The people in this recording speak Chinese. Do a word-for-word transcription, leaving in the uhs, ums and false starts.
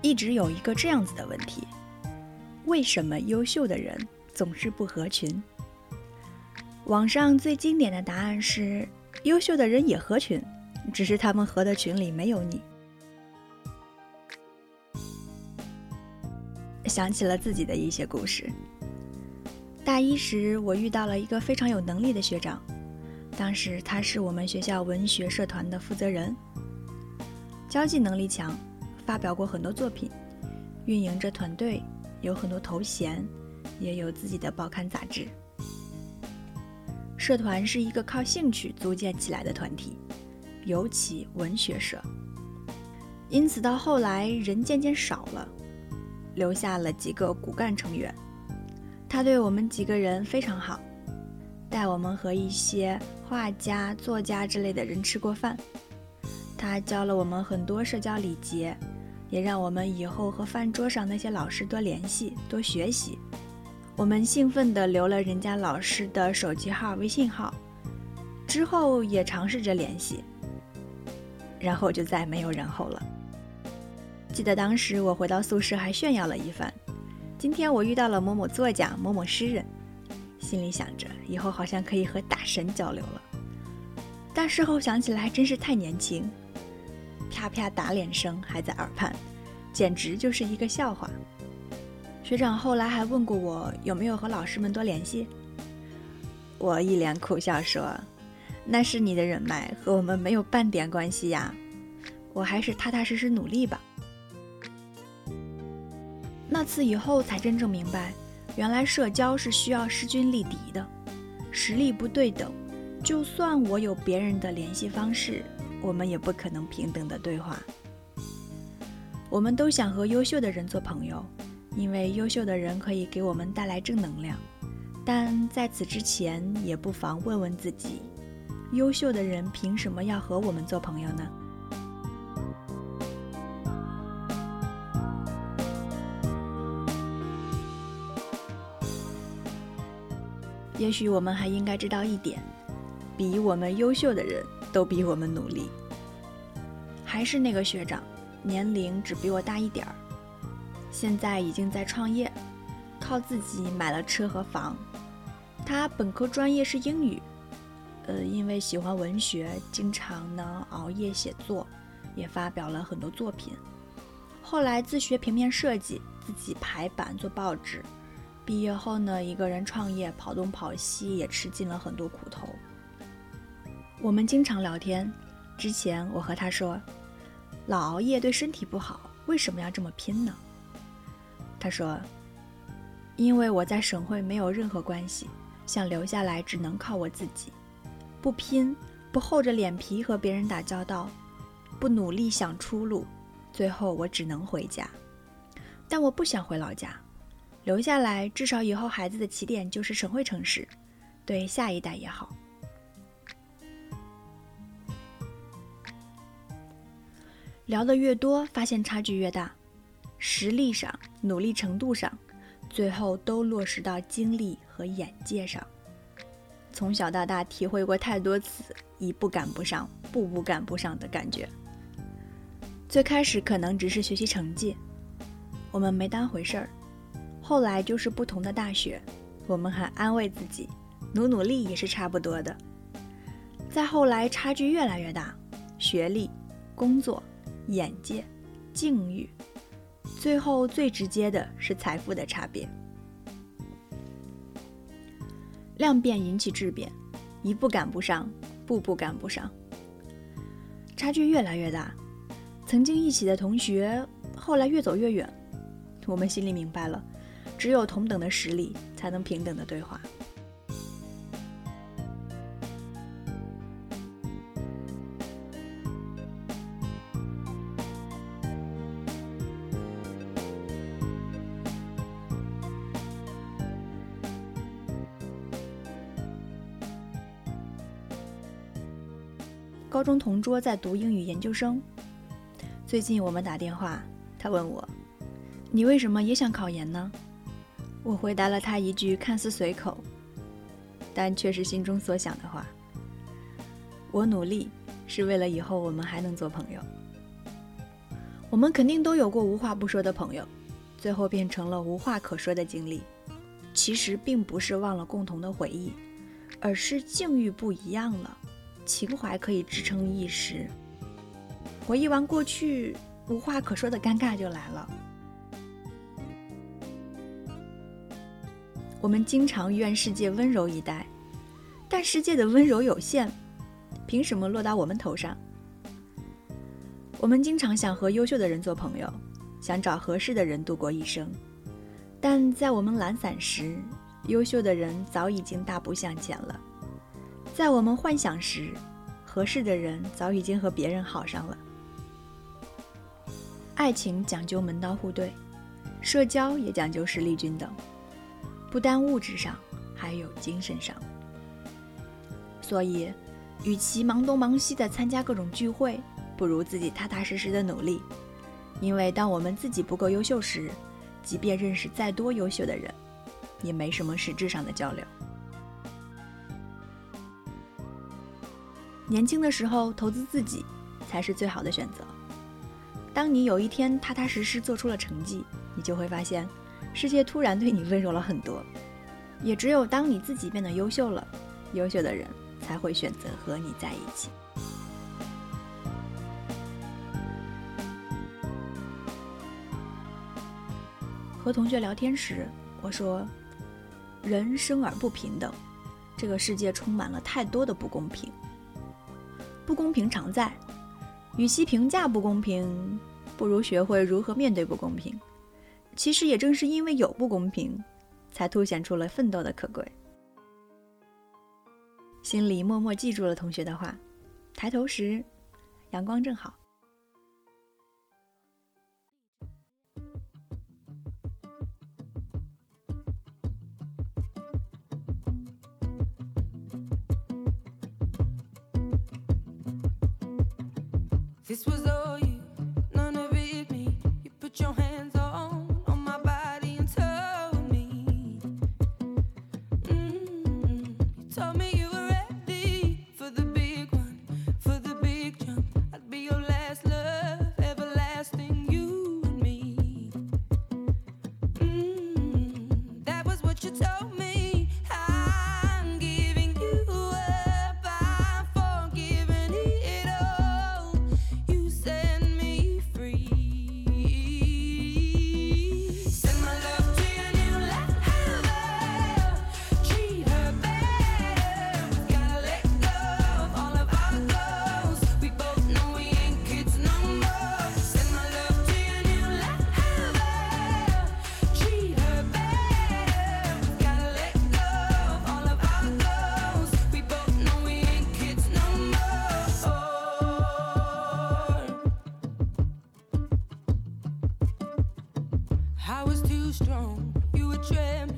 一直有一个这样子的问题：为什么优秀的人总是不合群？网上最经典的答案是，优秀的人也合群，只是他们合的群里没有你。想起了自己的一些故事。大一时，我遇到了一个非常有能力的学长，当时他是我们学校文学社团的负责人，交际能力强，发表过很多作品，运营着团队，有很多头衔，也有自己的报刊杂志。社团是一个靠兴趣组建起来的团体，尤其文学社，因此到后来人渐渐少了，留下了几个骨干成员。他对我们几个人非常好，带我们和一些画家、作家之类的人吃过饭。他教了我们很多社交礼节，也让我们以后和饭桌上那些老师多联系、多学习。我们兴奋地留了人家老师的手机号、微信号，之后也尝试着联系，然后就再没有然后了。记得当时我回到宿舍还炫耀了一番，今天我遇到了某某作家、某某诗人，心里想着以后好像可以和大神交流了。但事后想起来还真是太年轻，啪啪打脸声还在耳畔，简直就是一个笑话。学长后来还问过我有没有和老师们多联系，我一脸苦笑说，那是你的人脉，和我们没有半点关系呀，我还是踏踏实实努力吧。那次以后才真正明白，原来社交是需要势均力敌的，实力不对等，就算我有别人的联系方式，我们也不可能平等的对话。我们都想和优秀的人做朋友，因为优秀的人可以给我们带来正能量，但在此之前也不妨问问自己，优秀的人凭什么要和我们做朋友呢？也许我们还应该知道一点，比我们优秀的人都比我们努力。还是那个学长，年龄只比我大一点儿，现在已经在创业，靠自己买了车和房。他本科专业是英语，呃，因为喜欢文学，经常呢熬夜写作，也发表了很多作品。后来自学平面设计，自己排版做报纸。毕业后呢，一个人创业，跑东跑西，也吃尽了很多苦头。我们经常聊天，之前我和他说，老熬夜对身体不好，为什么要这么拼呢？他说，因为我在省会没有任何关系，想留下来只能靠我自己，不拼，不厚着脸皮和别人打交道，不努力想出路，最后我只能回家。但我不想回老家，留下来至少以后孩子的起点就是省会城市，对下一代也好。聊得越多，发现差距越大，实力上、努力程度上，最后都落实到精力和眼界上。从小到大体会过太多次一步赶不上、步步赶不上的感觉。最开始可能只是学习成绩，我们没当回事儿。后来就是不同的大学，我们还安慰自己，努努力也是差不多的。再后来差距越来越大，学历、工作、眼界、境遇，最后最直接的是财富的差别。量变引起质变，一步赶不上，步步赶不上，差距越来越大。曾经一起的同学，后来越走越远。我们心里明白了，只有同等的实力，才能平等的对话。高中同桌在读英语研究生，最近我们打电话，他问我，你为什么也想考研呢？我回答了他一句看似随口，但却是心中所想的话。我努力是为了以后我们还能做朋友。我们肯定都有过无话不说的朋友，最后变成了无话可说的经历。其实并不是忘了共同的回忆，而是境遇不一样了，情怀可以支撑一时。回忆完过去，无话可说的尴尬就来了。我们经常怨世界温柔以待，但世界的温柔有限，凭什么落到我们头上？我们经常想和优秀的人做朋友，想找合适的人度过一生，但在我们懒散时，优秀的人早已经大步向前了；在我们幻想时，合适的人早已经和别人好上了。爱情讲究门当户对，社交也讲究实力均等，不单物质上，还有精神上。所以，与其忙东忙西的参加各种聚会，不如自己踏踏实实的努力，因为当我们自己不够优秀时，即便认识再多优秀的人，也没什么实质上的交流。年轻的时候投资自己才是最好的选择。当你有一天踏踏实实做出了成绩，你就会发现世界突然对你温柔了很多。也只有当你自己变得优秀了，优秀的人才会选择和你在一起。和同学聊天时，我说，人生而不平等，这个世界充满了太多的不公平。不公平常在，与其评价不公平，不如学会如何面对不公平。其实也正是因为有不公平，才凸显出了奋斗的可贵。心里默默记住了同学的话，抬头时，阳光正好。This was all you, none of it me. You put your hands on, on my body and told me mm-hmm. You told me you were ready for the big one, for the big jump. I'd be your last love, everlasting you and me mm-hmm. That was what you told me.I was too strong, you were trembling.